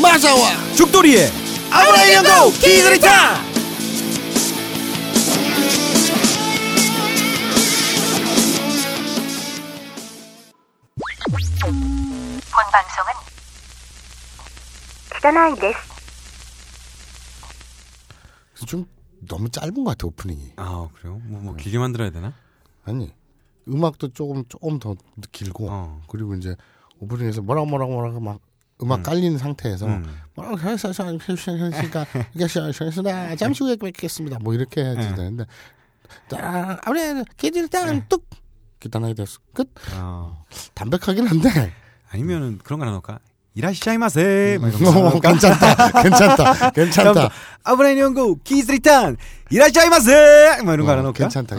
마사와 죽돌이의 아부나이 니홍고 기그리타. 본 방송은 아부나이 데스. 좀 너무 짧은 것 같아 오프닝이. 아 그래요? 뭐 길게 만들어야 되나? 아니 음악도 조금 더 길고 그리고 이제 오프닝에서 뭐라고 막 음악 깔린 상태에서 뭐라고 그러니까 이게 시원시원하다 잠시 후에 뵙겠습니다 뭐 이렇게 해야지 되는데 아무래도 걔들 땅 뚝 기타나이 됐어 끝. 담백하긴 한데 아니면은 그런 거 넣을까? 이라시샤이마세. 괜찮다. 괜찮다. 아부나이 니홍고 기스리탄 이라시샤이마세. 막 이런 거 하나 괜찮다.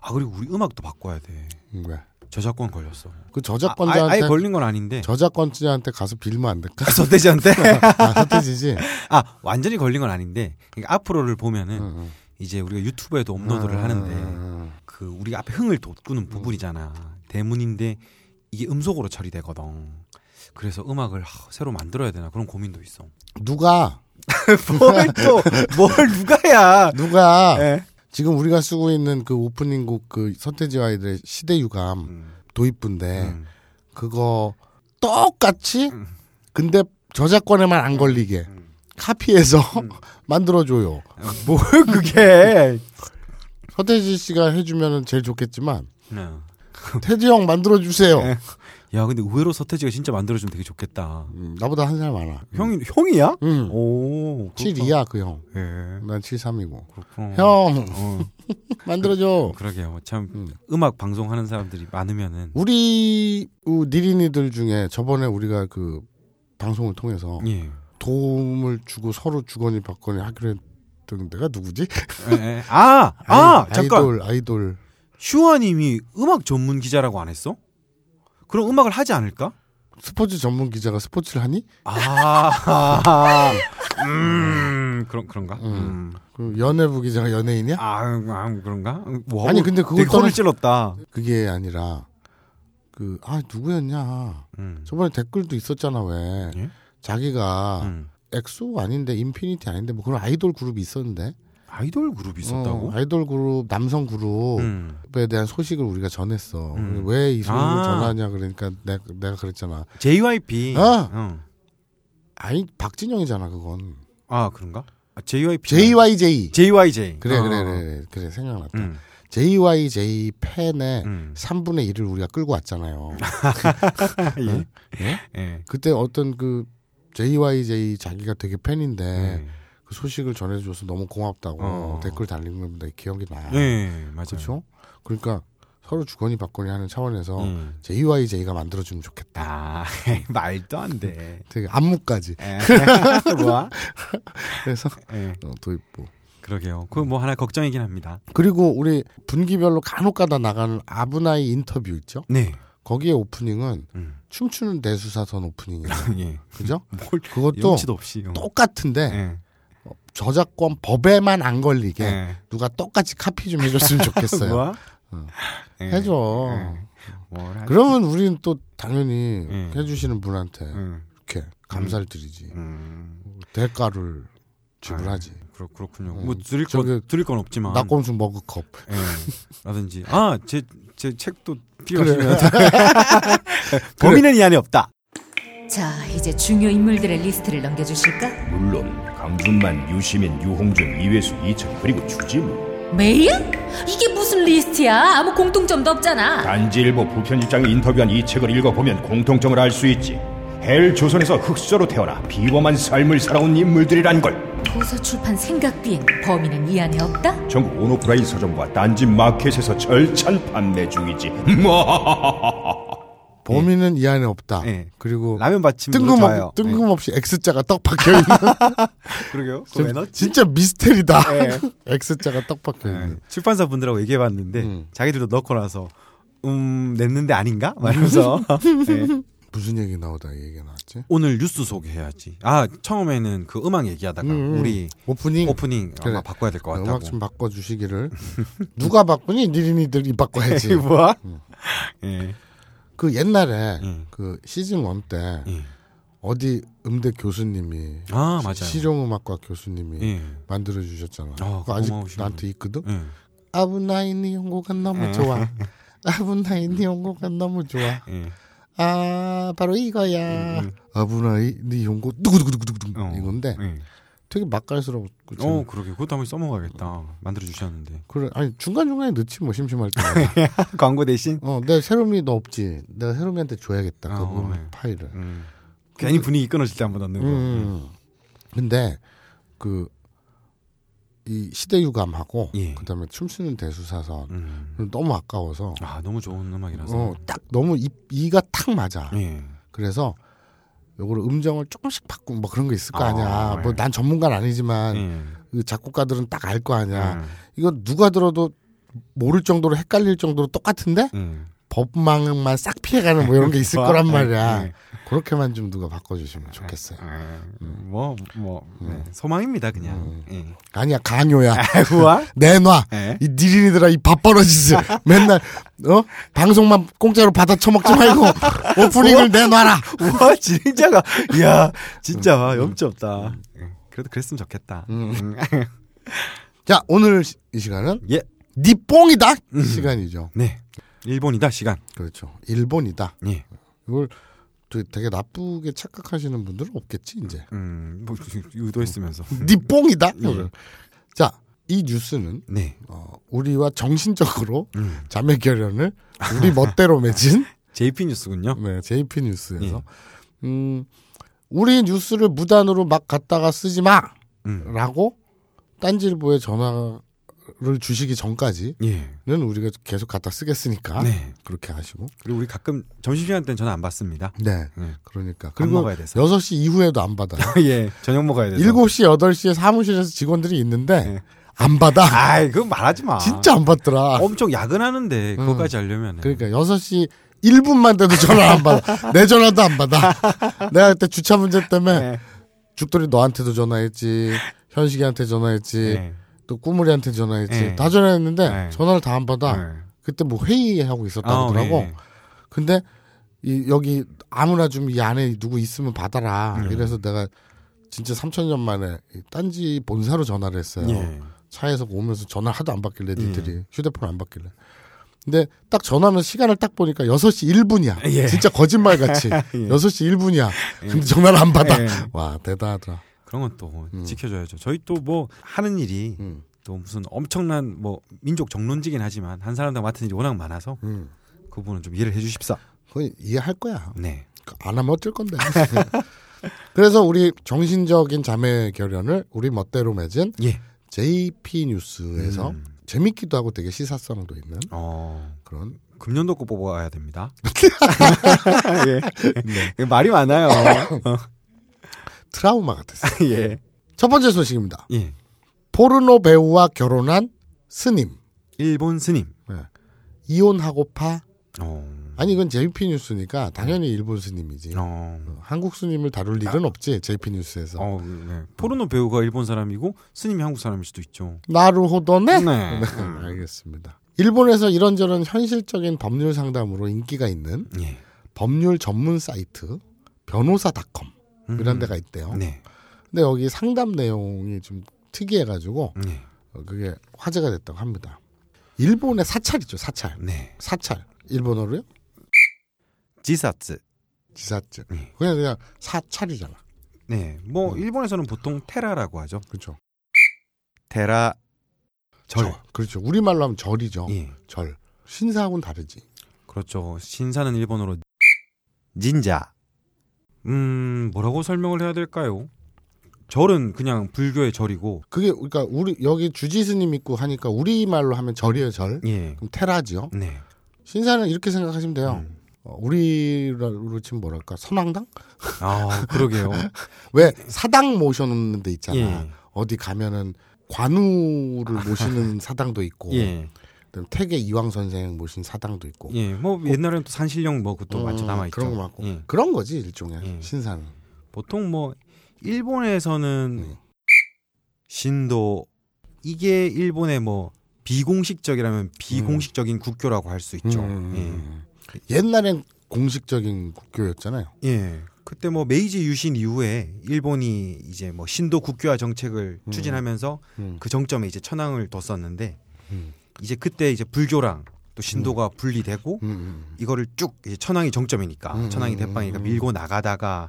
아 그리고 우리 음악도 바꿔야 돼. 왜? 저작권 걸렸어. 그 저작권자한테 아예 걸린 건 아닌데. 저작권자한테 가서 빌면 안 될까? 서태지한테. 서태지지. 아 완전히 걸린 건 아닌데. 그러니까 앞으로를 보면은 이제 우리가 유튜브에도 업로드를 하는데 그 우리가 앞에 흥을 돋구는 부분이잖아. 대문인데 이게 음속으로 처리되거든. 그래서 음악을 새로 만들어야 되나 그런 고민도 있어. 누가? 뭘 누가야? 누가? 네. 지금 우리가 쓰고 있는 그 오프닝곡 그 서태지와 아이들의 시대 유감 도입부인데 그거 똑같이 근데 저작권에만 안 걸리게 카피해서 만들어줘요. 뭘 그게? 서태지 씨가 해주면 제일 좋겠지만 태지 형 만들어주세요. 야 근데 의외로 서태지가 진짜 만들어주면 되게 좋겠다. 나보다 한 살 많아. 형이야? 응. 오. 7이야 그 형. 예. 난 73이고. 그렇구나. 형. 만들어줘. 그러게요. 참 음악 방송하는 사람들이 많으면은. 우리 니린이들 중에 저번에 우리가 그 방송을 통해서 도움을 주고 서로 주거니 받거니 하기로 했던 데가 누구지? 잠깐. 아이돌. 슈아님이 음악 전문 기자라고 안 했어? 그럼 음악을 하지 않을까? 스포츠 전문 기자가 스포츠를 하니? 그런가? 그럼 연예부 기자가 연예인이야? 그런가? 뭐, 아니 근데 그걸 떠나 찔렀다. 그게 아니라 누구였냐? 저번에 댓글도 있었잖아 왜? 예? 자기가 엑소 아닌데 인피니티 아닌데 뭐 그런 아이돌 그룹이 있었는데. 아이돌 그룹이 있었다고? 아이돌 그룹, 남성 그룹에 대한 소식을 우리가 전했어. 왜 이 소식을 전하냐 그러니까 내가 그랬잖아. JYP. 아니 박진영이잖아 그건. 아 그런가? JYP. JYJ. 그래 생각났다. JYJ 팬의 3분의 1을 우리가 끌고 왔잖아요. 예? 그때 어떤 그 JYJ 자기가 되게 팬인데. 그 소식을 전해줘서 너무 고맙다고 댓글 달리는 게 기억이 나요. 네, 맞아요. 그렇죠? 그러니까 서로 주거니 받거니 하는 차원에서 JYJ가 만들어주면 좋겠다. 말도 안 돼. 되게 안무까지. 뭐야? 그래서 도입부. 그러게요. 그건 뭐 하나 걱정이긴 합니다. 그리고 우리 분기별로 간혹가다 나가는 아부나이 인터뷰 있죠? 네. 거기에 오프닝은 춤추는 내수사선 오프닝이에요. 예. 그죠? 그것도 없이, 똑같은데 저작권 법에만 안 걸리게 누가 똑같이 카피 좀 해줬으면 좋겠어요. 해줘. 그러면 우리는 또 당연히 해주시는 분한테 이렇게 감사를 드리지. 대가를 지불하지. 그렇군요. 뭐 드릴 건 없지만. 낙곰수 머그컵. 라든지. 제 책도 띄워주면. 범인은 이 안에 없다. 자, 이제 중요 인물들의 리스트를 넘겨주실까? 물론 강준만, 유시민, 유홍준, 이회수, 이철 그리고 주지무. 메일? 이게 무슨 리스트야? 아무 공통점도 없잖아. 단지일보 부편집장이 인터뷰한 이 책을 읽어보면 공통점을 알 수 있지. 헬 조선에서 흑수저로 태어나 비범한 삶을 살아온 인물들이란 걸. 도서출판 생각비행 범인은 이 안에 없다? 전국 온오프라인 서점과 단지 마켓에서 절찬 판매 중이지. 범인은 이 안에 없다. 그리고 라면 받침도 좋아요. 뜬금없이 X자가 떡 박혀있는. 그러게요. 진짜 미스테리다. X자가 떡 박혀있는. 출판사 분들하고 얘기해봤는데 자기들도 넣고 나서 냈는데 아닌가? 말면서 무슨 얘기 나오다 얘기가 나왔지? 오늘 뉴스 소개해야지. 처음에는 그 음악 얘기하다가 우리 오프닝 아마 바꿔야 될 것 같다고. 음악 좀 바꿔주시기를. 누가 바꾸니? 니린이들이 바꿔야지. 뭐야? 그 옛날에 그 시즌 1 때 어디 음대 교수님이 아, 맞아요. 실용음악과 교수님이 예. 만들어 주셨잖아. 아, 아직 나한테 있거든. 예. 아부나이 니홍고가 너무 좋아. 아부나이 니홍고가 너무 좋아. 예. 아 바로 이거야. 아부나이 니홍고 두구두구두구두구 이건데 되게 맛깔스러워. 어 그러게 그것도 한번 써먹어야겠다. 만들어 주셨는데. 그래 아니 중간 중간에 넣지 뭐 심심할 때. 광고 대신. 어 내 새롬이 너 없지. 내가 새롬이한테 줘야겠다. 아, 그 네. 파일을. 괜히 분위기 끊어질 때 한번 넣는 거. 근데 그 이 시대유감하고 예. 그다음에 춤추는 대수사선 너무 아까워서. 아 너무 좋은 음악이라서. 어, 딱 너무 이가 탁 맞아. 예. 그래서 요거를 음정을 조금씩 바꾸고 뭐 그런 거 있을 거 아니야. 아, 뭐 난 전문가는 아니지만 그 작곡가들은 딱 알 거 아니야. 이거 누가 들어도 모를 정도로 헷갈릴 정도로 똑같은데. 법망만 싹 피해가는 뭐 이런 게 있을 거란 말이야. 네. 그렇게만 좀 누가 바꿔주시면 좋겠어요. 네. 소망입니다 그냥. 아니야 강요야. 내놔. 네. 이 니린이들아 이 밥벌어지지. 맨날 어 방송만 공짜로 받아 처먹지 말고 오프닝을 내놔라. 와 진짜가 이야 진짜 염치 없다. 그래도 그랬으면 좋겠다. 자 오늘 이 시간은 예 닛뽕이다 시간이죠. 네. 일본이다 시간. 그렇죠. 일본이다. 예. 이걸 되게 나쁘게 착각하시는 분들은 없겠지 이제. 뭐 유도했으면서. 닛뽕이다. 예. 자, 이 뉴스는 네. 우리와 정신적으로 자매 결연을 우리 멋대로 맺은 JP 뉴스군요. 네, JP 뉴스에서 예. 우리 뉴스를 무단으로 막 갖다가 쓰지 마라고 딴지일보에 전화. 를 주시기 전까지는 우리가 계속 갖다 쓰겠으니까 그렇게 하시고 그리고 우리 가끔 점심시간 때는 저는 안 받습니다. 네, 그러니까 그리고 밥 먹어야 돼서 6시 이후에도 안 받아요. 예, 저녁 먹어야 돼서 7시, 8시에 사무실에서 직원들이 있는데 안 받아. 아, 그건 말하지 마. 진짜 안 받더라. 엄청 야근하는데 그것까지 하려면 그러니까 6시 1분만 돼도 전화 안 받아. 내 전화도 안 받아. 내가 그때 주차 문제 때문에 죽돌이 너한테도 전화했지, 현식이한테 전화했지. 또 꾸물이한테 전화했지. 다 전화했는데 전화를 다 안 받아. 그때 뭐 회의하고 있었다고 그러더라고. 근데 여기 아무나 좀 이 안에 누구 있으면 받아라. 이래서 내가 진짜 3,000년 만에 딴지 본사로 전화를 했어요. 차에서 오면서 전화를 하도 안 받길래 니들이 휴대폰 안 받길래. 근데 딱 전화하면서 시간을 딱 보니까 6시 1분이야. 진짜 거짓말같이 6시 1분이야. 근데 전화를 안 받아. 와 대단하더라. 그런 건 또 지켜줘야죠. 저희 또 뭐 하는 일이 또 무슨 엄청난 뭐 민족 정론지긴 하지만 한 사람당 맡은 일이 워낙 많아서 그 부분은 좀 이해를 해주십사. 그건 이해할 거야. 네. 안 하면 어쩔 건데. 그래서 우리 정신적인 자매 결연을 우리 멋대로 맺은 JP 뉴스에서 재밌기도 하고 되게 시사성도 있는 그런. 금년도 꼭 뽑아야 됩니다. 네. 말이 많아요. 트라우마 같았어요. 첫 번째 소식입니다. 포르노 배우와 결혼한 스님. 일본 스님. 이혼하고파. 아니 이건 JP 뉴스니까 당연히 일본 스님이지. 한국 스님을 다룰 일은 없지 JP 뉴스에서. 포르노 배우가 일본 사람이고 스님이 한국 사람일 수도 있죠. 나루호도네. 네. 알겠습니다. 일본에서 이런저런 현실적인 법률 상담으로 인기가 있는 법률 전문 사이트 변호사닷컴. 이런 데가 있대요. 근데 여기 상담 내용이 좀 특이해가지고 그게 화제가 됐다고 합니다. 일본의 사찰이죠, 사찰. 사찰. 일본어로요? 지사츠. 지사츠. 그냥 사찰이잖아. 네, 뭐 일본에서는 보통 테라라고 하죠. 그렇죠. 테라 절. 그렇죠. 우리 말로 하면 절이죠. 절. 신사하고는 다르지. 그렇죠. 신사는 일본어로 진자. 뭐라고 설명을 해야 될까요? 절은 그냥 불교의 절이고 그게 그러니까 우리 여기 주지스님 있고 하니까 우리 말로 하면 절이에요, 절. 그럼 테라지요. 신사는 이렇게 생각하시면 돼요. 우리로 치면 뭐랄까 선왕당? 아 그러게요. 왜 사당 모셔놓는 데 있잖아. 어디 가면은 관우를 모시는 사당도 있고. 태계 이황 선생 모신 사당도 있고, 뭐 옛날에는 또 산신령 뭐 그것도 많이 남아 있죠. 그런 거 맞고, 그런 거지 일종의 신사는. 보통 뭐 일본에서는 신도 이게 일본의 뭐 비공식적이라면 비공식적인 국교라고 할 수 있죠. 옛날엔 공식적인 국교였잖아요. 그때 뭐 메이지 유신 이후에 일본이 이제 뭐 신도 국교화 정책을 추진하면서 그 정점에 이제 천황을 뒀었는데 이제 그때 이제 불교랑 또 신도가 분리되고 이거를 쭉 이제 천황이 정점이니까 천황이 대빵이니까 밀고 나가다가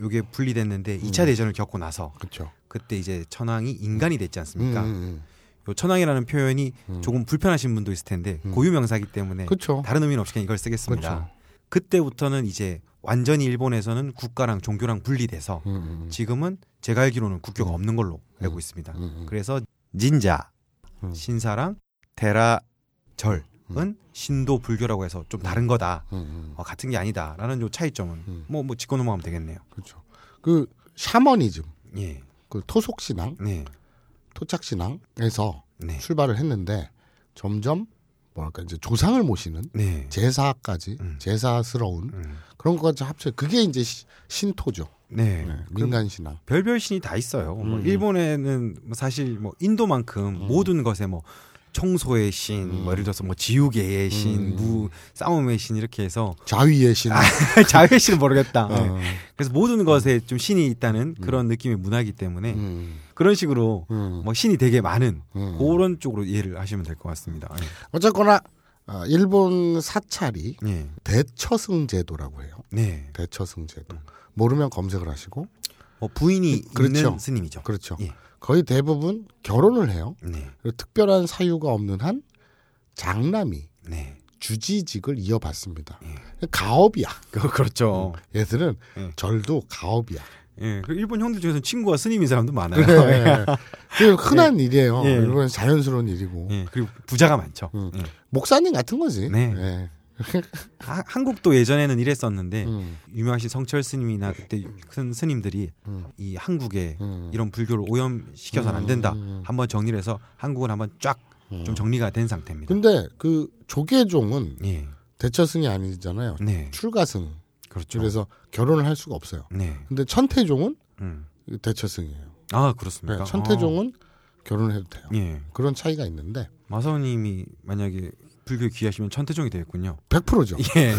이게 분리됐는데 2차 대전을 겪고 나서 그쵸. 그때 이제 천황이 인간이 됐지 않습니까? 요 천황이라는 표현이 조금 불편하신 분도 있을 텐데 고유 명사기 때문에 그쵸. 다른 의미는 없이 그냥 이걸 쓰겠습니다. 그쵸. 그때부터는 이제 완전히 일본에서는 국가랑 종교랑 분리돼서 지금은 제가 알기로는 국교가 없는 걸로 알고 있습니다. 그래서 진자, 신사랑 데라, 절은 신도 불교라고 해서 좀 다른 거다. 같은 게 아니다라는 요 차이점은 뭐 짚고 넘어가면 되겠네요. 그렇죠. 그 샤머니즘, 예. 그 토속신앙, 네. 토착신앙에서 네. 출발을 했는데 점점 뭐랄까 이제 조상을 모시는 네. 제사까지 제사스러운 그런 것까지 합쳐 그게 이제 신토죠. 네, 네. 민간 신앙. 별별 신이 다 있어요. 뭐 일본에는 사실 뭐 인도만큼 모든 것에 뭐 청소의 신, 뭐 예를 들어서 뭐 지우개의 신, 무 싸움의 신 이렇게 해서 자위의 신. 아, 자위의 신은 모르겠다. 네. 그래서 모든 것에 좀 신이 있다는 그런 느낌의 문화이기 때문에 그런 식으로 뭐 신이 되게 많은 그런 쪽으로 이해를 하시면 될 것 같습니다. 네. 어쨌거나 일본 사찰이 네. 대처승제도라고 해요. 네. 대처승제도. 모르면 검색을 하시고 뭐 부인이 그렇죠. 있는 스님이죠. 그렇죠. 예. 거의 대부분 결혼을 해요. 네. 그리고 특별한 사유가 없는 한 장남이 네. 주지직을 이어받습니다. 예. 가업이야. 그렇죠. 얘들은 예. 절도 가업이야. 예. 일본 형들 중에서 친구가 스님인 사람도 많아요. 그래. 흔한 예. 일이에요. 예. 일본은 자연스러운 일이고. 예. 그리고 부자가 많죠. 예. 목사님 같은 거지. 네. 예. 한국도 예전에는 이랬었는데 유명하신 성철 스님이나 그때 큰 스님들이 이 한국에 이런 불교를 오염시켜서는 안 된다. 한번 정리를 해서 한국은 한번 쫙 좀 정리가 된 상태입니다. 근데 그 조계종은 예. 대처승이 아니잖아요. 네. 출가승. 그렇죠. 그래서 결혼을 할 수가 없어요. 네. 근데 천태종은 대처승이에요. 아, 그렇습니까? 네, 천태종은 결혼을 해도 돼요. 예. 그런 차이가 있는데 마사오님이 만약에 불교 귀하시면 천태종이 되겠군요. 100%죠. 예.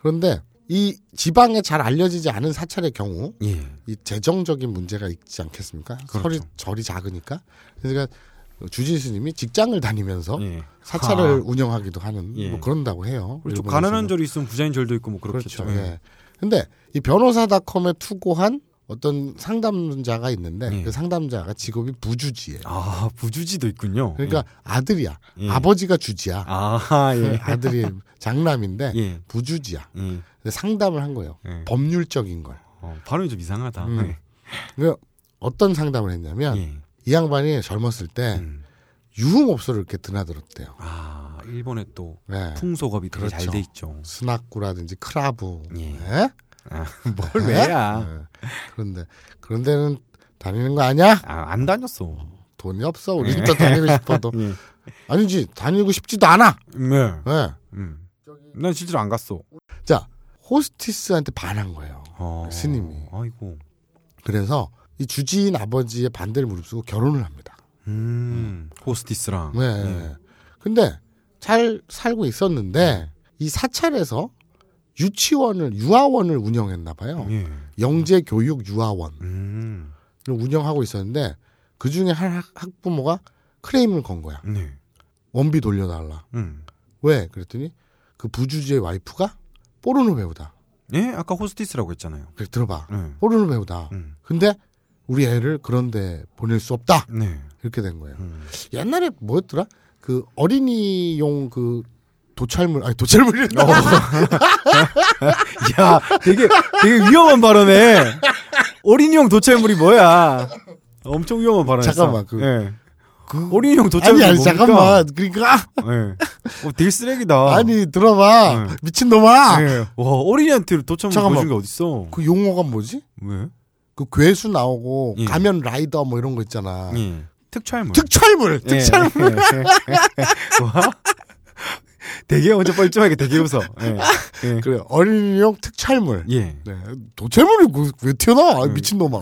그런데 이 지방에 잘 알려지지 않은 사찰의 경우 예. 이 재정적인 문제가 있지 않겠습니까? 그렇죠. 절이 작으니까. 그러니까 주지 스님이 직장을 다니면서 예. 사찰을 운영하기도 하는 예. 뭐 그런다고 해요. 그렇죠. 가난한 절이 있으면 부자인 절도 있고 뭐 그렇겠죠. 그렇죠. 예. 근데 이 변호사닷컴에 투고한 어떤 상담자가 있는데 예. 그 상담자가 직업이 부주지예요. 아, 부주지도 있군요. 그러니까 예. 아들이야. 예. 아버지가 주지야. 아, 예. 아들이 장남인데 예. 부주지야. 예. 근데 상담을 한 거예요. 예. 법률적인 걸. 발음이 좀 이상하다. 네. 어떤 상담을 했냐면 예. 이 양반이 젊었을 때 유흥업소를 이렇게 드나들었대요. 아, 일본에 또 네. 풍속업이 되게 그렇죠. 잘 돼 있죠. 스나쿠라든지 크라부. 예. 네? 아, 뭘 왜야? 네. 그런데 그런 데는 다니는 거 아니야? 아, 안 다녔어. 돈이 없어. 우리 진짜 다니고 싶어도 예. 아니지 다니고 싶지도 않아. 네. 네. 난 실제로 안 갔어. 자 호스티스한테 반한 거예요. 스님이. 아이고. 그래서 이 주지인 아버지의 반대를 무릅쓰고 결혼을 합니다. 호스티스랑. 네. 네. 근데 잘 살고 있었는데 이 사찰에서 유아원을 운영했나 봐요. 예. 영재교육 유아원을 운영하고 있었는데 그중에 한 학부모가 크레임을 건 거야. 네. 원비 돌려달라. 왜? 그랬더니 그 부주지의 와이프가 포르노 배우다. 예? 아까 호스티스라고 했잖아요. 그래, 들어봐. 네. 포르노 배우다. 근데 우리 애를 그런 데 보낼 수 없다. 네. 이렇게 된 거예요. 옛날에 뭐였더라? 그 어린이용 그 도찰물이 야, 되게 위험한 발언에 어린이용 도찰물이 뭐야? 엄청 위험한 발언했어. 잠깐만, 그 어린이용 도찰물이 아니 잠깐만, 그러니까 네. 되게 쓰레기다. 아니 들어봐, 네. 미친 놈아. 네. 와, 어린이한테 도찰물 보여준 게 어딨어? 그 용어가 뭐지? 왜? 그 괴수 나오고 예. 가면 라이더 뭐 이런 거 있잖아. 예. 특촬물. 예. 와? 되게 먼저 뻘쭘하게 되게 웃어. 네. 네. 그래 어린이용 특촬물. 예. 네. 도찰물이 왜 튀어나와? 미친놈아.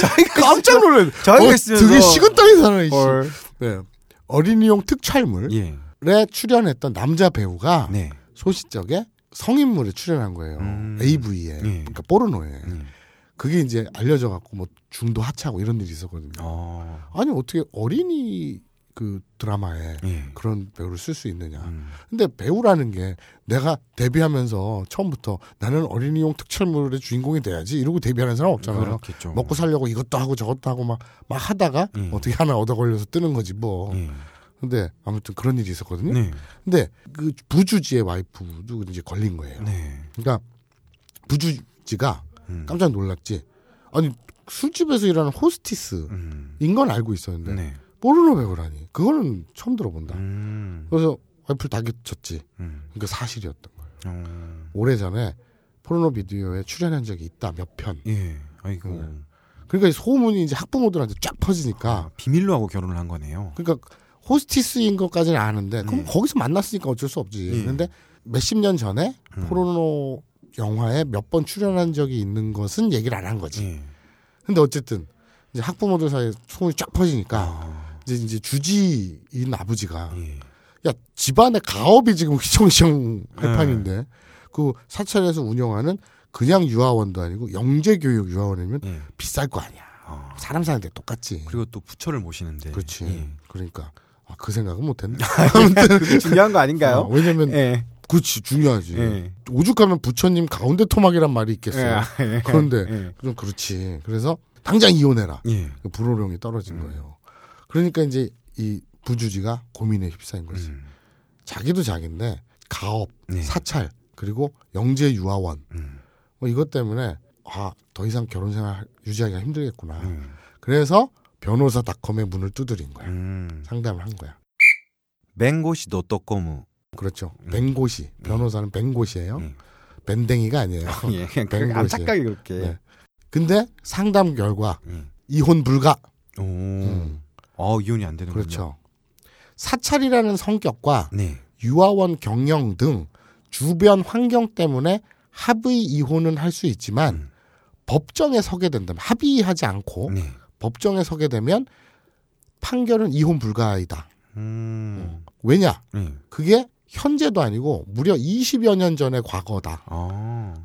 자기가 깜짝 놀래. 자기가 있으면서 되게 식은 땅이 사는 이씨. 네. 어린이용 특촬물에 예. 출연했던 남자 배우가 네. 소시적에 성인물에 출연한 거예요. AV에. 그러니까 포르노에. 그게 이제 알려져 갖고 뭐 중도 하차하고 이런 일이 있었거든요. 아니 어떻게 어린이 그 드라마에 그런 배우를 쓸 수 있느냐. 근데 배우라는 게 내가 데뷔하면서 처음부터 나는 어린이용 특촬물의 주인공이 돼야지 이러고 데뷔하는 사람 없잖아요. 그렇겠죠. 먹고 살려고 이것도 하고 저것도 하고 막 하다가 어떻게 하나 얻어 걸려서 뜨는 거지 뭐. 근데 아무튼 그런 일이 있었거든요. 근데 그 부주지의 와이프도 이제 걸린 거예요. 그러니까 부주지가 깜짝 놀랐지. 아니 술집에서 일하는 호스티스인 건 알고 있었는데 포르노 배우라니. 그거는 처음 들어본다. 그래서 와이프를 다그쳤지. 그러니까 사실이었던 거예요. 오래전에 포르노 비디오에 출연한 적이 있다. 몇 편. 예. 아이고. 그러니까 이 소문이 이제 학부모들한테 쫙 퍼지니까. 아, 비밀로 하고 결혼을 한 거네요. 그러니까 호스티스인 것까지는 아는데 그럼 거기서 만났으니까 어쩔 수 없지. 그런데 몇십 년 전에 포르노 영화에 몇 번 출연한 적이 있는 것은 얘기를 안 한 거지. 근데 어쨌든 이제 학부모들 사이에 소문이 쫙 퍼지니까 이제 주지인 아버지가 야 집안의 가업이 지금 휘청휘청 할 판인데 그 사찰에서 운영하는 그냥 유아원도 아니고 영재교육 유아원이면 비쌀 거 아니야. 사람 사는데 똑같지. 그리고 또 부처를 모시는데. 그렇지. 그러니까 아, 그 생각은 못했네. 그게 중요한 거 아닌가요? 왜냐면 그렇지 중요하지. 오죽하면 부처님 가운데 토막이란 말이 있겠어요. 그런데 좀 그렇지. 그래서 당장 이혼해라. 불호령이 떨어진 거예요. 그러니까 이제 이 부주지가 고민에 휩싸인 거지. 자기도 자기인데 가업, 사찰, 그리고 영재 유아원 뭐 이것 때문에 아, 더 이상 결혼 생활 유지하기가 힘들겠구나. 그래서 변호사닷컴의 문을 두드린 거야. 상담을 한 거야. 맹고시 노또꼬무. 그렇죠. 맹고시. 변호사는 맹고시예요. 밴댕이가 아니에요. 예, 그냥 안타깝게 그렇게. 근데 상담 결과 이혼 불가. 오, 이혼이 안 되는군요. 그렇죠. 사찰이라는 성격과 유아원 경영 등 주변 환경 때문에 합의 이혼은 할 수 있지만 법정에 서게 된다면 합의하지 않고 법정에 서게 되면 판결은 이혼 불가이다. 왜냐? 그게 현재도 아니고 무려 20여 년 전의 과거다.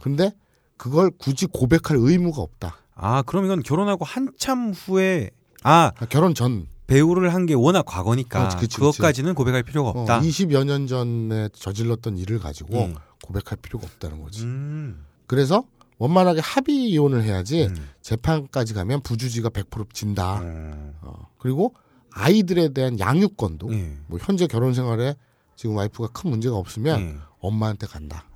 근데 그걸 굳이 고백할 의무가 없다. 아, 그럼 이건 결혼하고 한참 후에 결혼 전 배우를 한 게 워낙 과거니까 그것까지는 고백할 필요가 없다. 20여 년 전에 저질렀던 일을 가지고 고백할 필요가 없다는 거지. 그래서 원만하게 합의 이혼을 해야지 재판까지 가면 부주지가 100% 진다. 그리고 아이들에 대한 양육권도 뭐 현재 결혼 생활에 지금 와이프가 큰 문제가 없으면 엄마한테 간다.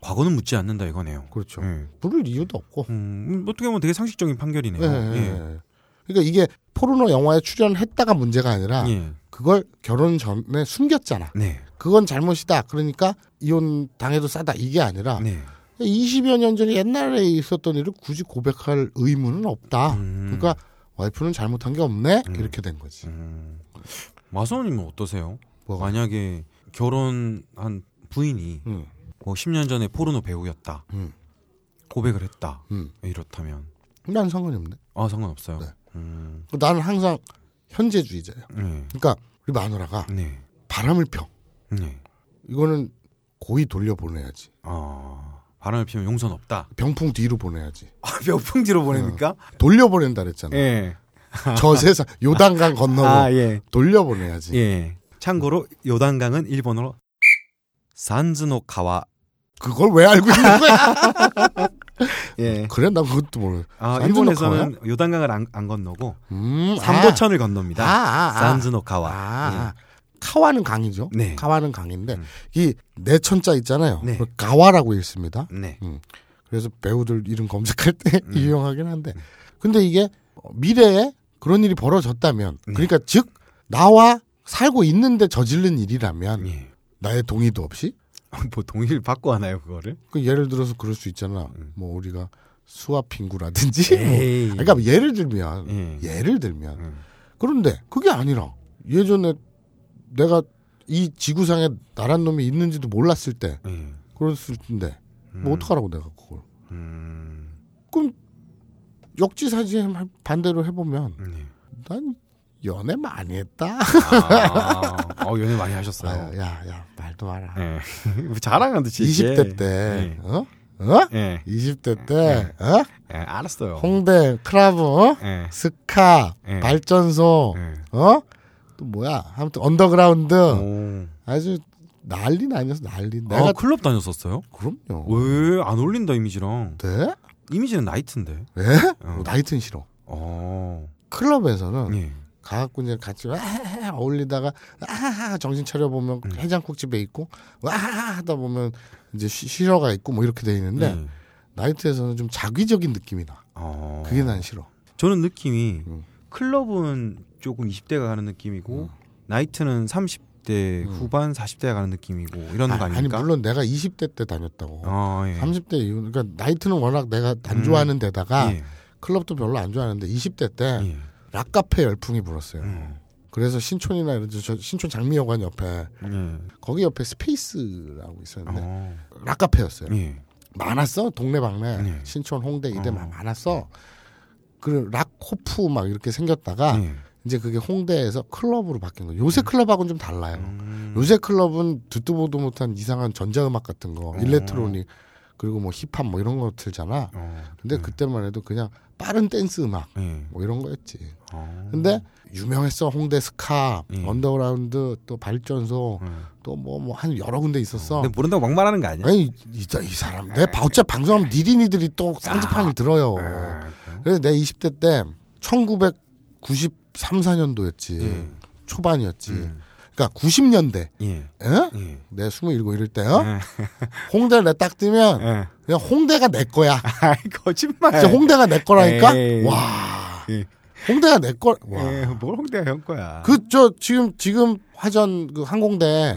과거는 묻지 않는다 이거네요. 그렇죠. 물을 이유도 없고. 어떻게 보면 되게 상식적인 판결이네요. 그러니까 이게 포르노 영화에 출연했다가 문제가 아니라 그걸 결혼 전에 숨겼잖아. 그건 잘못이다. 그러니까 이혼 당해도 싸다. 이게 아니라 20여 년 전에 옛날에 있었던 일을 굳이 고백할 의무는 없다. 그러니까 와이프는 잘못한 게 없네. 이렇게 된 거지. 마선님은 어떠세요? 뭐가? 만약에 결혼한 부인이 뭐 10년 전에 포르노 배우였다. 고백을 했다. 이렇다면 난 상관이 없네. 아, 상관없어요. 나는 항상 현재주의자예요. 그러니까 우리 마누라가 바람을 펴. 이거는 고이 돌려보내야지. 바람을 피면 용선 없다. 병풍 뒤로 보내야지. 아, 병풍 뒤로 보냅니까? 돌려보낸다 그랬잖아. 저 세상 요단강 건너고 돌려보내야지. 참고로 요단강은 일본어로 산즈노 가와. 그걸 왜 알고 있는 거야? 그래, 나 그것도 모르. 일본에서는 요단강을 안 건너고 삼도천을 건넙니다. 산즈노 가와. 카와는 강이죠. 카와는 강인데 이 내천자 있잖아요. 가와라고 읽습니다. 그래서 배우들 이름 검색할 때 유용하긴 한데. 근데 이게 미래에 그런 일이 벌어졌다면, 그러니까 즉 나와 살고 있는데 저지른 일이라면 나의 동의도 없이. 뭐 동의를 받고 하나요 그거를? 그 예를 들어서 그럴 수 있잖아. 뭐 우리가 수화핑구라든지. 뭐. 그러니까 예를 들면. 그런데 그게 아니라 예전에 내가 이 지구상에 나란 놈이 있는지도 몰랐을 때, 그랬을 텐데 뭐 어떡하라고 내가 그걸? 그럼 역지사지에 반대로 해보면 난 연애 많이 했다. 연애 많이 하셨어요. 야, 말도 마라. 네. 자랑한 듯이 20대 때, 네. 네. 20대 때, 네. 네, 알았어요. 홍대, 크라브, 네. 스카, 네. 발전소, 네. 또 뭐야? 아무튼 언더그라운드. 오. 아주 난리는 아니었어, 난리. 내가 클럽 다녔었어요? 그럼요. 왜? 안 어울린다 이미지랑. 네? 이미지는 나이트인데. 네? 나이트는 싫어. 클럽에서는 가갖고 이제 같이 어울리다가 정신 차려 보면 해장국 집에 있고 하다 보면 이제 쉬러가 있고 뭐 이렇게 돼 있는데 나이트에서는 좀 자기적인 느낌이 나. 그게 난 싫어. 저는 느낌이 클럽은 조금 20대가 가는 느낌이고 나이트는 30대 후반 40대가 가는 느낌이고 이런 거 아닙니까? 아니 물론 내가 20대 때 다녔다고. 30대 이후 그러니까 나이트는 워낙 내가 안 좋아하는 데다가 클럽도 별로 안 좋아하는데 20대 때 락카페 열풍이 불었어요. 그래서 신촌이나 이런 저 신촌 장미여관 옆에 거기 옆에 스페이스라고 있었는데 락카페였어요. 많았어 동네방네 신촌 홍대 이대 많았어. 그리고 락호프 막 이렇게 생겼다가 이제 그게 홍대에서 클럽으로 바뀐 거예요. 요새 클럽하고는 좀 달라요. 요새 클럽은 듣도 보도 못한 이상한 전자음악 같은 거 일렉트로닉 그리고 뭐 힙합 뭐 이런 거 틀잖아. 근데 그때만 해도 그냥 빠른 댄스 음악 뭐 이런 거였지. 근데 유명했어. 홍대 스카, 언더그라운드, 또 발전소, 또 뭐 한 여러 군데 있었어. 근데 모른다고 막 말하는 거 아니야? 아니, 이 사람. 내가 어차피 방송하면 니린이들이 또 쌍지팡이를 들어요. 그래서 내 20대 때 1993, 4년도였지. 초반이었지. 그러니까 90년대. 내 27 이럴 때요. 홍대를 내 딱 뜨면 그냥 홍대가 내 거야. 거짓말. 진짜 홍대가 내 거라니까. 와. 홍대가 내 거. 와. 뭘 홍대가 형 거야. 그저 지금 화전 그 항공대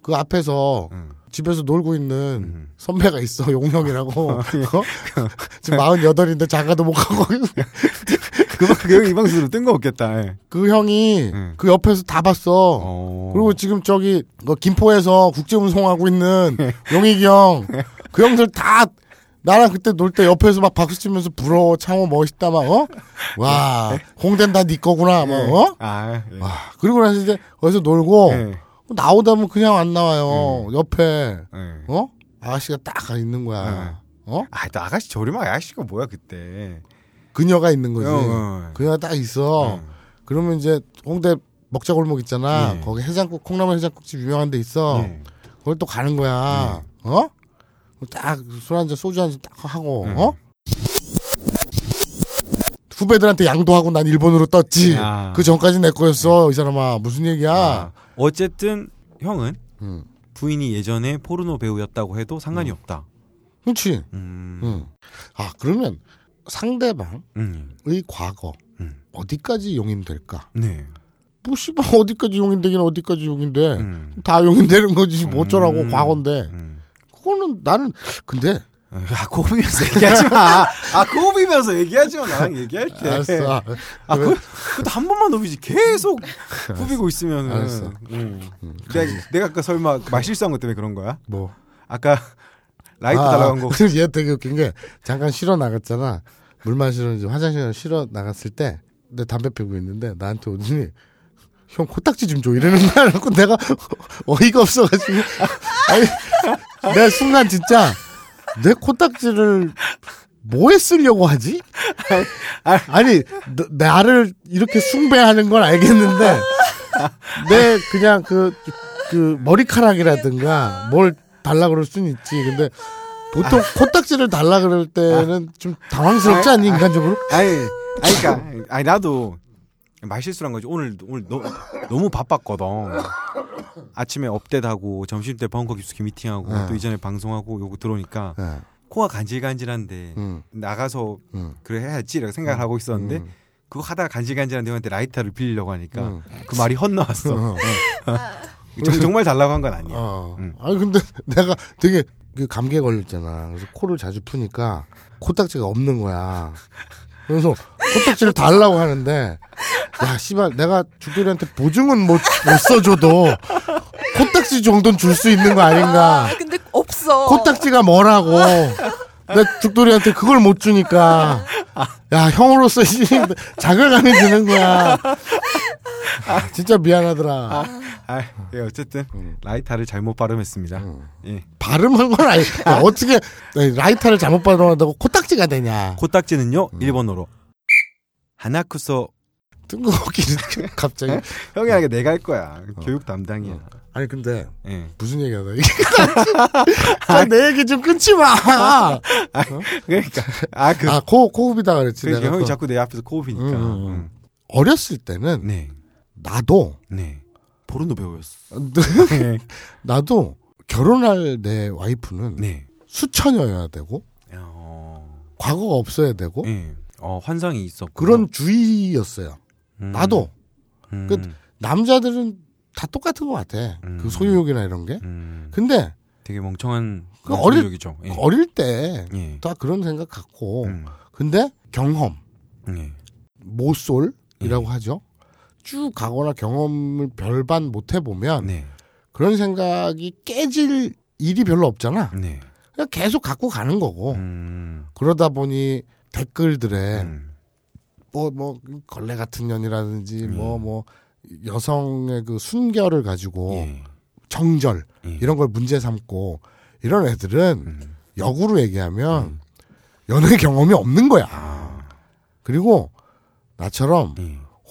그 앞에서 집에서 놀고 있는 선배가 있어. 용형이라고. 지금 48인데 장가도 못 가고. 그 형이 이 방송으로 뜬금없겠다. 그 형이 그 옆에서 다 봤어. 그리고 지금 저기 김포에서 국제운송하고 있는 용익이 형. 그 형들 다 나랑 그때 놀 때 옆에서 막 박수 치면서 부러워 창호 멋있다 막 와 홍대는 다 네 거구나 막 와 그리고 나서 이제 거기서 놀고 나오다 보면 그냥 안 나와요. 옆에 아가씨가 딱 있는 거야. 또 아가씨 저렴한 아가씨가 뭐야 그때. 그녀가 있는 거지. 그녀가 딱 있어. 그러면 이제 홍대 먹자골목 있잖아. 거기 해장국 콩나물 해장국집 유명한 데 있어. 거기 또 가는 거야. 딱 술 한 잔 소주 한 잔 딱 하고. 후배들한테 양도하고 난 일본으로 떴지. 그 전까지 내 거였어. 이 사람아 무슨 얘기야. 어쨌든 형은 부인이 예전에 포르노 배우였다고 해도 상관이 없다. 그렇지. 그러면 상대방의 과거 어디까지 용인될까? 네. 뭐시발 어디까지 용인되긴 어디까지 용인돼? 다 용인되는 거지 뭐 어쩌라고 과거인데. 그거는 나는 근데 고비면서 얘기하지 마. 고비면서 얘기하지 마. 나랑 얘기할 때. 알았어. 그것도 한 번만 넘이지. 계속 후비고 있으면은. 알았어. 내가 아까 설마 마실수한 것 때문에 그런 거야? 뭐? 아까. 라이트 달라간 거. 그래서 얘 되게 웃긴 게 잠깐 쉬러 나갔잖아. 물 마시러 화장실에 쉬러 나갔을 때 내 담배 피우고 있는데 나한테 오더니 형 코딱지 좀 줘 이러는 거야. 그래서 내가 어이가 없어가지고 아니 내가 순간 진짜 내 코딱지를 뭐에 쓰려고 하지? 아니 나를 이렇게 숭배하는 건 알겠는데 내 그냥 그 머리카락이라든가 뭘 달라 그럴 수는 있지. 근데 보통 코딱지를 달라 그럴 때는 좀 당황스럽지 않니 인간적으로? 그러니까 나도 말실수란 거지. 오늘 너무 바빴거든. 아침에 업데이트하고 점심 때 벙커 깊숙이 미팅하고 또 이전에 방송하고 요거 들어오니까 코가 간질간질한데 나가서 그래 해야지라고 생각을 하고 있었는데 그거 하다가 간질간질한 형한테 라이터를 빌리려고 하니까 그 말이 헛나왔어. 정말 달라고 한 건 아니야. 아니 근데 내가 되게 감기에 걸렸잖아. 그래서 코를 자주 푸니까 코딱지가 없는 거야. 그래서 코딱지를 달라고 하는데 야 씨발 내가 주들이한테 보증은 못 써줘도 코딱지 정도는 줄 수 있는 거 아닌가. 근데 없어. 코딱지가 뭐라고. 내 죽돌이한테 그걸 못 주니까 야 형으로서 자괴감이 드는 거야. 아, 진짜 미안하더라. 예, 어쨌든 라이터를 잘못 발음했습니다. 예. 발음한 건 아니. 야, 어떻게 라이터를 잘못 발음한다고 코딱지가 되냐? 코딱지는요 일본어로 하나쿠소. 뜬금없게 갑자기 형이 하게 내가 할 거야. 교육 담당이야. 아니 근데 무슨 얘기하다 이게 내 얘기 좀 끊지 마. 그러니까 코흡이다 그랬지. 그러니까 형이 자꾸 내 앞에서 코흡이니까. 어렸을 때는 나도 포르노 배우였어. 나도 결혼할 내 와이프는 수처녀여야 되고 과거가 없어야 되고 환상이 있었고 그런 주의였어요. 나도 그 남자들은 다 똑같은 것 같아. 그 소유욕이나 이런 게. 근데 되게 멍청한 소유욕이죠. 예. 어릴 때 다 그런 생각 갖고. 근데 경험 모쏠이라고 하죠. 쭉 가거나 경험을 별반 못 해보면 그런 생각이 깨질 일이 별로 없잖아. 그냥 계속 갖고 가는 거고. 그러다 보니 댓글들에 뭐 걸레 같은 년이라든지 뭐 여성의 그 순결을 가지고 정절 이런 걸 문제 삼고 이런 애들은 역으로 얘기하면 연애 경험이 없는 거야. 그리고 나처럼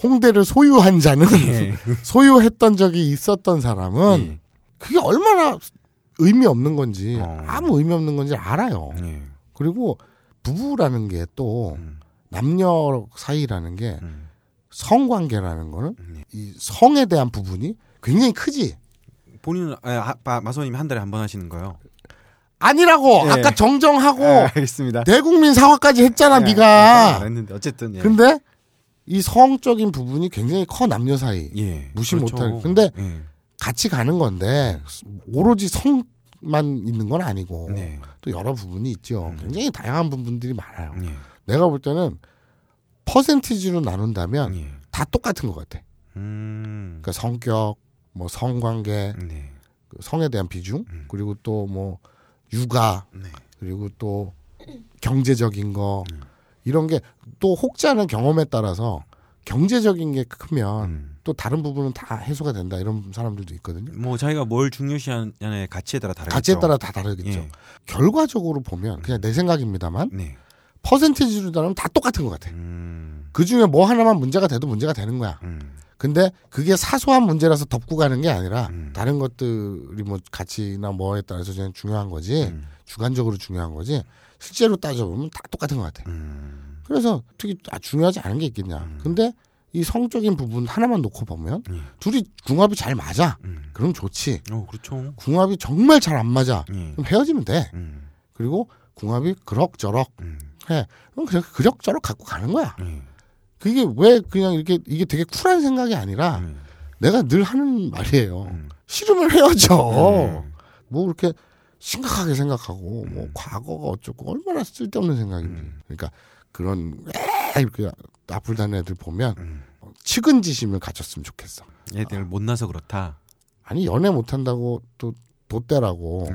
홍대를 소유한 자는 소유했던 적이 있었던 사람은 그게 얼마나 의미 없는 건지 아무 의미 없는 건지 알아요. 그리고 부부라는 게 또 남녀 사이라는 게 성관계라는 거는 이 성에 대한 부분이 굉장히 크지. 본인은 마소님 한 달에 한 번 하시는 거요? 아니라고. 예. 아까 정정하고. 아, 알겠습니다. 대국민 사과까지 했잖아. 네가. 했는데 어쨌든. 예. 근데 이 성적인 부분이 굉장히 커. 남녀 사이. 예. 무시 그렇죠. 못할. 근데 같이 가는 건데 오로지 성 만 있는 건 아니고 또 여러 부분이 있죠. 굉장히 다양한 부분들이 많아요. 내가 볼 때는 퍼센티지로 나눈다면 다 똑같은 것 같아. 그러니까 성격, 뭐 성관계, 성에 대한 비중, 그리고 또 뭐 육아, 그리고 또 경제적인 거 이런 게 또 혹자는 경험에 따라서 경제적인 게 크면 또 다른 부분은 다 해소가 된다 이런 사람들도 있거든요. 뭐 자기가 뭘 중요시하냐의 가치에 따라 다르겠죠. 가치에 따라 다 다르겠죠. 예. 결과적으로 보면 그냥 내 생각입니다만 퍼센티지로 나누면 다 똑같은 것 같아. 그중에 뭐 하나만 문제가 돼도 문제가 되는 거야. 근데 그게 사소한 문제라서 덮고 가는 게 아니라 다른 것들이 뭐 가치나 뭐에 따라서 그냥 중요한 거지. 주관적으로 중요한 거지. 실제로 따져보면 다 똑같은 것 같아. 그래서 특히 중요하지 않은 게 있겠냐. 근데 이 성적인 부분 하나만 놓고 보면 둘이 궁합이 잘 맞아. 그럼 좋지. 그렇죠. 궁합이 정말 잘 안 맞아. 그럼 헤어지면 돼. 그리고 궁합이 그럭저럭 해. 그럼 그냥 그럭저럭 갖고 가는 거야. 그게 왜 그냥 이렇게 이게 되게 쿨한 생각이 아니라 내가 늘 하는 말이에요. 싫으면 헤어져. 뭐 그렇게 심각하게 생각하고 뭐 과거가 어쩌고 얼마나 쓸데없는 생각인지. 그러니까 그런 이렇게 나불다는 애들 보면 측은지심을 가졌으면 좋겠어. 얘들 못나서 그렇다. 아니 연애 못한다고 또 돗대라고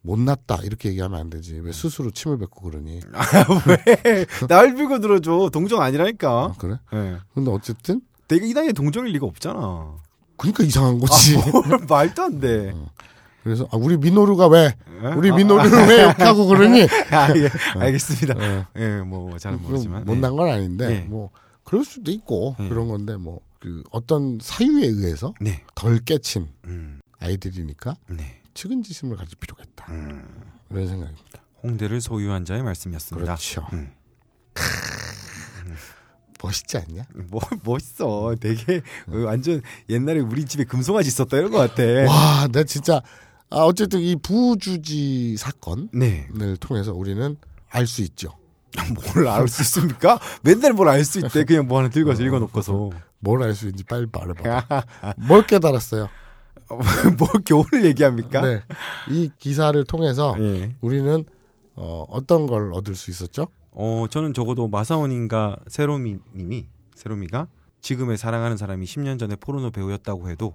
못났다 이렇게 얘기하면 안 되지. 왜 스스로 침을 뱉고 그러니. 아, 왜 날 비고 들어줘. 동정 아니라니까. 아, 그래? 네. 근데 어쨌든 내가 이 당에 동정일 리가 없잖아. 그러니까 이상한 거지. 아, 뭘, 말도 안 돼. 그래서 우리 민호루가 왜 우리 민호루를 왜 욕하고 그러니? 알겠습니다. 예, 뭐 잘은 모르지만 못난 건 아닌데 뭐 그럴 수도 있고 그런 건데 뭐 그 어떤 사유에 의해서 덜 깨친 아이들이니까 측은지심을 가질 필요가 있다. 이런 생각입니다. 홍대를 소유한 자의 말씀이었습니다. 그렇죠. 멋있지 않냐? 뭐 멋있어. 되게 완전 옛날에 우리 집에 금송아지 있었다 이런 것 같아. 와, 나 진짜 어쨌든 이 부주지 사건을 통해서 우리는 알 수 있죠. 뭘 알 수 있습니까? 맨날 뭘 알 수 있대. 그냥 뭐 하나 들고 와서 읽어놓고서. 뭘 알 수 있는지 빨리 말해봐. 뭘 깨달았어요? 뭘 교훈을 얘기합니까? 네. 이 기사를 통해서 우리는 어떤 걸 얻을 수 있었죠? 저는 적어도 마사오님과 세로미가 지금의 사랑하는 사람이 10년 전에 포르노 배우였다고 해도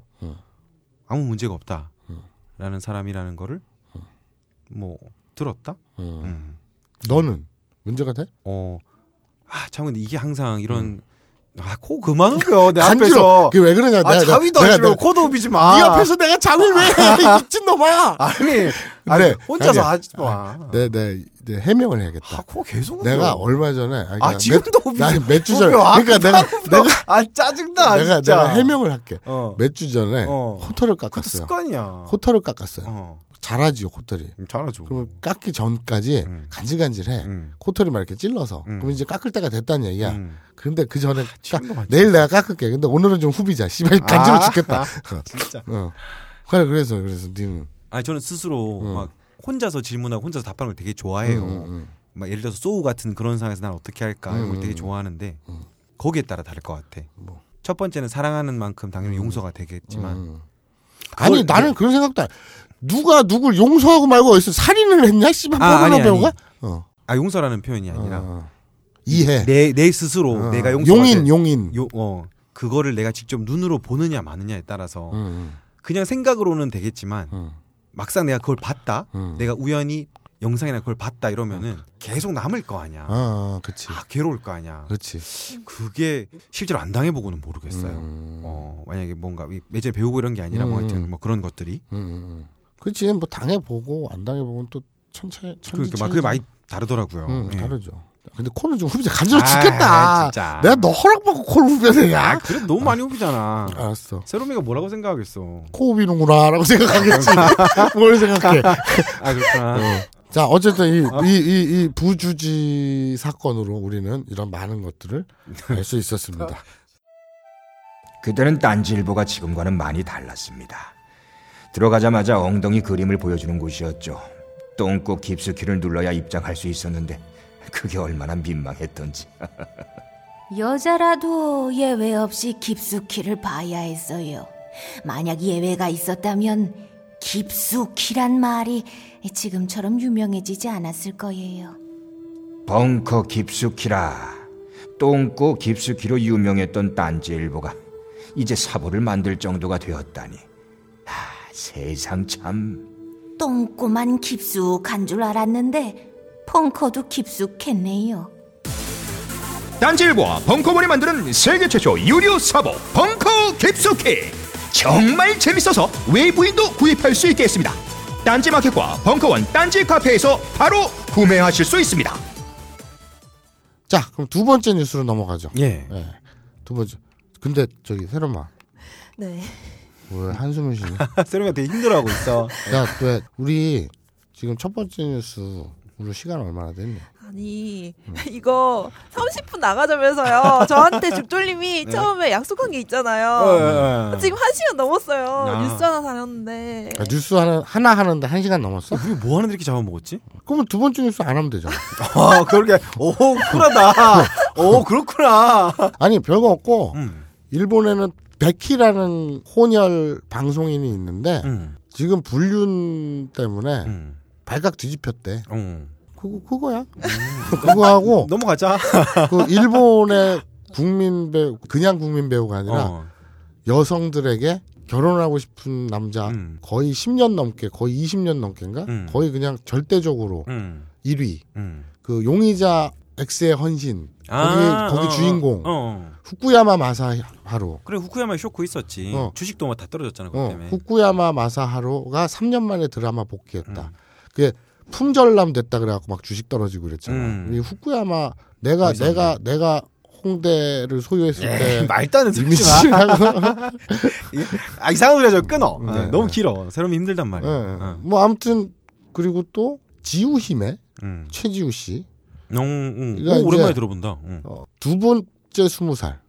아무 문제가 없다라는 사람이라는 거를 뭐 들었다. 너는 문제가 돼? 참 근데 이게 항상 이런 아, 코 그만 웃겨. 내 간지러워. 앞에서. 그게 왜 그러냐. 아, 자위도 안 들어. 코도 비지 마. 네 앞에서 내가 잠을 왜 해. 미친놈아. 아니, 혼자서 하지 마. 네, 해명을 해야겠다. 아, 그거 계속 웃겨. 내가 얼마 전에. 지금도 웃겨. 아니, 몇 주 전에. 그러니까 짜증나. 내가 해명을 할게. 몇 주 전에 호터를 깎았어요. 습관이야. 호터를 깎았어요. 잘하지요, 코털이. 잘하죠. 그럼 깎기 전까지 간질간질해. 코털이 막 이렇게 찔러서. 그럼 이제 깎을 때가 됐단 얘기야. 근데 그 전에 내일 내가 깎을게. 근데 오늘은 좀 후비자. 씨발 간지러 죽겠다. 진짜. 그래서 님. 아니 저는 스스로 막 혼자서 질문하고 혼자서 답하는 걸 되게 좋아해요. 막 예를 들어서 소우 같은 그런 상황에서 난 어떻게 할까 이런 걸 되게 좋아하는데 거기에 따라 다를 것 같아. 뭐. 첫 번째는 사랑하는 만큼 당연히 용서가 되겠지만. 아니 나는 그런 생각도 안. 누가 누굴 용서하고 말고 어디서 살인을 했냐? 씨발 뻔한 배우가? 용서라는 표현이 아니라 이해. 내 스스로 내가 용인. 그거를 내가 직접 눈으로 보느냐 마느냐에 따라서 그냥 생각으로는 되겠지만 막상 내가 그걸 봤다. 내가 우연히 영상이나 그걸 봤다 이러면은 계속 남을 거 아니야. 그렇지. 괴로울 거 아니야. 그렇지. 그게 실제로 안 당해보고는 모르겠어요. 만약에 뭔가 예전에 배우고 이런 게 아니라 뭐 하여튼 뭐 그런 것들이. 그렇지. 뭐 당해보고 안 당해보고는 또 천지. 그게 많이 다르더라고요. 예. 다르죠. 근데 코는 좀 후비자. 간지러 죽겠다. 진짜. 내가 너 허락받고 코를 후벼대냐? 그래 너무 많이 후비잖아. 알았어. 세롬이가 뭐라고 생각하겠어? 코 후비는구나 라고 생각하겠지. 뭘 생각해. 그렇구나. 자 어쨌든 이 부주지 사건으로 우리는 이런 많은 것들을 알 수 있었습니다. 그때는 딴지일보가 지금과는 많이 달랐습니다. 들어가자마자 엉덩이 그림을 보여주는 곳이었죠. 똥꼬 깊숙이를 눌러야 입장할 수 있었는데 그게 얼마나 민망했던지. 여자라도 예외 없이 깊숙이를 봐야 했어요. 만약 예외가 있었다면 깊숙이란 말이 지금처럼 유명해지지 않았을 거예요. 벙커 깊숙이라 똥꼬 깊숙이로 유명했던 딴지일보가 이제 사보를 만들 정도가 되었다니. 세상 참. 똥꼬만 깊숙한 줄 알았는데 벙커도 깊숙했네요. 딴지일보와 벙커원이 만드는 세계 최초 유료 사보 벙커 깊숙이 정말 재밌어서 외부인도 구입할 수 있게 했습니다. 딴지마켓과 벙커원 딴지 카페에서 바로 구매하실 수 있습니다. 자 그럼 두 번째 뉴스로 넘어가죠. 예. 두 번째. 근데 저기 세롬아. 네. 왜 한숨을 쉬냐? 세롬이가 되게 힘들어하고 있어. 야, 왜 우리 지금 첫 번째 뉴스 우리 시간 얼마나 됐니? 아니 이거 30분 나가자면서요. 저한테 죽돌님이 처음에 약속한 게 있잖아요. 지금 1시간 넘었어요. 뉴스 하나 다녔는데. 뉴스 하나 하는데 1시간 넘었어? 우리 뭐 하는데 이렇게 잡아먹었지? 그러면 두 번째 뉴스 안 하면 되잖아. 그러게. 오 쿨하다. 오 그렇구나. 아니 별거 없고 일본에는 베키라는 혼혈 방송인이 있는데 지금 불륜 때문에 발각 뒤집혔대. 그거야. 그거하고 넘어가자. 그 일본의 국민 배우 그냥 국민 배우가 아니라 여성들에게 결혼하고 싶은 남자 거의 10년 넘게 거의 20년 넘게인가 거의 그냥 절대적으로 1위. 그 용의자 X의 헌신. 거기 주인공 후쿠야마 마사하루. 그래 후쿠야마에 쇼크 있었지. 주식도 막 다 떨어졌잖아 그것 때문에. 후쿠야마 마사하루가 3년 만에 드라마 복귀했다. 그게 품절남 됐다 그래갖고 막 주식 떨어지고 그랬잖아. 이 후쿠야마 내가 홍대를 소유했을 때 말도 안 되는 소리지 마. 이상한 소리 하죠. 끊어. 너무 길어. 새롬이 힘들단 말이야. 뭐 아무튼 그리고 또 지우힘의 최지우 씨. 그러니까 오랜만에 들어본다. 두 번째 20살.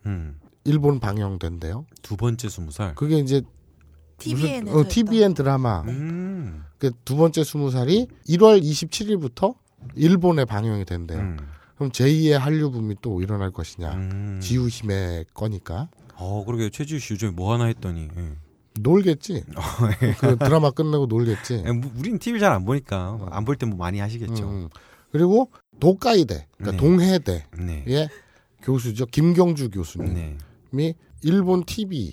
일본 방영된대요. 두 번째 20살. 그게 이제 TVN TVN 드라마. 그 두 번째 20살이 1월 27일부터 일본에 방영이 된대요. 그럼 제2의 한류 붐이 또 일어날 것이냐. 지우힘의 거니까. 그러게 최지우 씨 요즘에 뭐 하나 했더니. 놀겠지. 그 드라마 끝나고 놀겠지. 우린 TV 잘 안 보니까 안 볼 때 뭐 많이 하시겠죠. 그리고 도카이대, 그러니까 동해대의 교수죠. 김경주 교수님이 일본 TV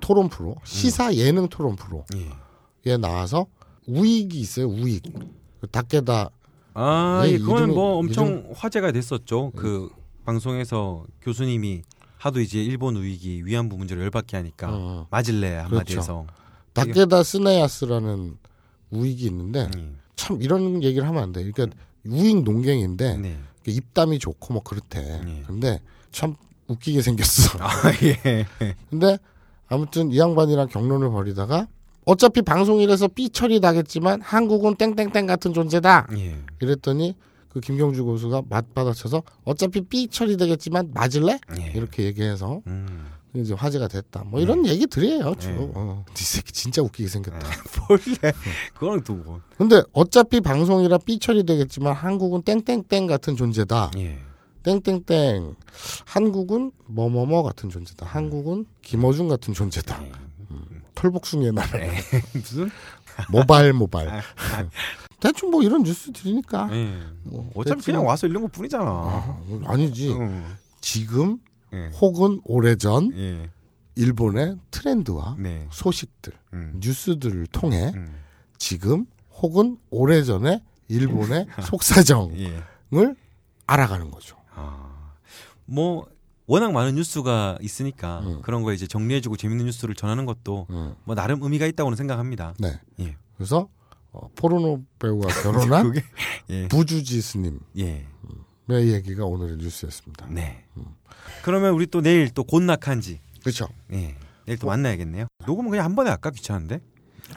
토론 프로, 시사 예능 토론 프로에 나와서 우익이 있어요. 우익. 다케다. 그건 뭐 엄청 화제가 됐었죠. 그 방송에서 교수님이 하도 이제 일본 우익이 위안부 문제로 열받게 하니까 맞을래 한마디 해서. 그렇죠. 다케다 스네야스라는 우익이 있는데 참 이런 얘기를 하면 안 돼. 그러니까 우익 농갱인데 입담이 좋고 뭐 그렇대. 근데 참 웃기게 생겼어. 아, 예. 근데 아무튼 이 양반이랑 격론을 벌이다가 어차피 방송일에서 삐처리 나겠지만 한국은 땡땡땡 같은 존재다. 예. 이랬더니 그 김경주 고수가 맞받아쳐서 어차피 삐처리 되겠지만 맞을래? 예. 이렇게 얘기해서 이제 화제가 됐다. 뭐 이런 얘기들이에요. 네 예. 새끼 진짜 웃기게 생겼다. 볼래? 그거랑 두고. 근데 어차피 방송이라 삐처리 되겠지만 한국은 땡땡땡 같은 존재다. 예. 땡땡땡 한국은 뭐뭐뭐 같은 존재다. 한국은 김어준 같은 존재다. 털복숭이의 나라. 무슨 모발 대충 뭐 이런 뉴스들이니까 뭐 어차피 대충... 그냥 와서 읽는 것 뿐이잖아. 아니지 지금 혹은 오래전 일본의 트렌드와 소식들 뉴스들을 통해 지금 혹은 오래전의 일본의 속사정을 알아가는 거죠. 뭐 워낙 많은 뉴스가 있으니까 그런 거 이제 정리해주고 재밌는 뉴스를 전하는 것도 뭐 나름 의미가 있다고는 생각합니다. 네. 예. 그래서 포르노 배우와 결혼한 예. 부주지 스님의 얘기가 오늘의 뉴스였습니다. 네. 그러면 우리 또 내일 또 곤낙한지. 그렇죠. 예. 내일 또 만나야겠네요. 녹음은 그냥 한 번에 할까 귀찮은데.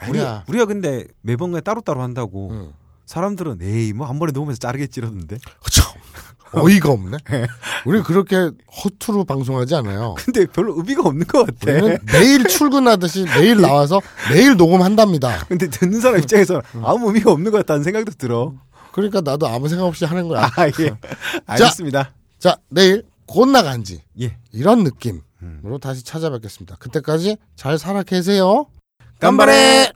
아니야. 우리가 근데 매번 그냥 따로따로 한다고 사람들은 에이 뭐 한 번에 녹음해서 자르겠지 이러던데. 그렇죠. 어이가 없네. 우리 그렇게 허투루 방송하지 않아요. 근데 별로 의미가 없는 것 같아. 우리는 매일 출근하듯이 매일 나와서 매일 녹음한답니다. 근데 듣는 사람 입장에서는 아무 의미가 없는 것 같다는 생각도 들어. 그러니까 나도 아무 생각 없이 하는 거야. 아, 예. 알겠습니다. 자, 내일 곧 나간지 이런 느낌으로 다시 찾아뵙겠습니다. 그때까지 잘 살아 계세요. 깜바레.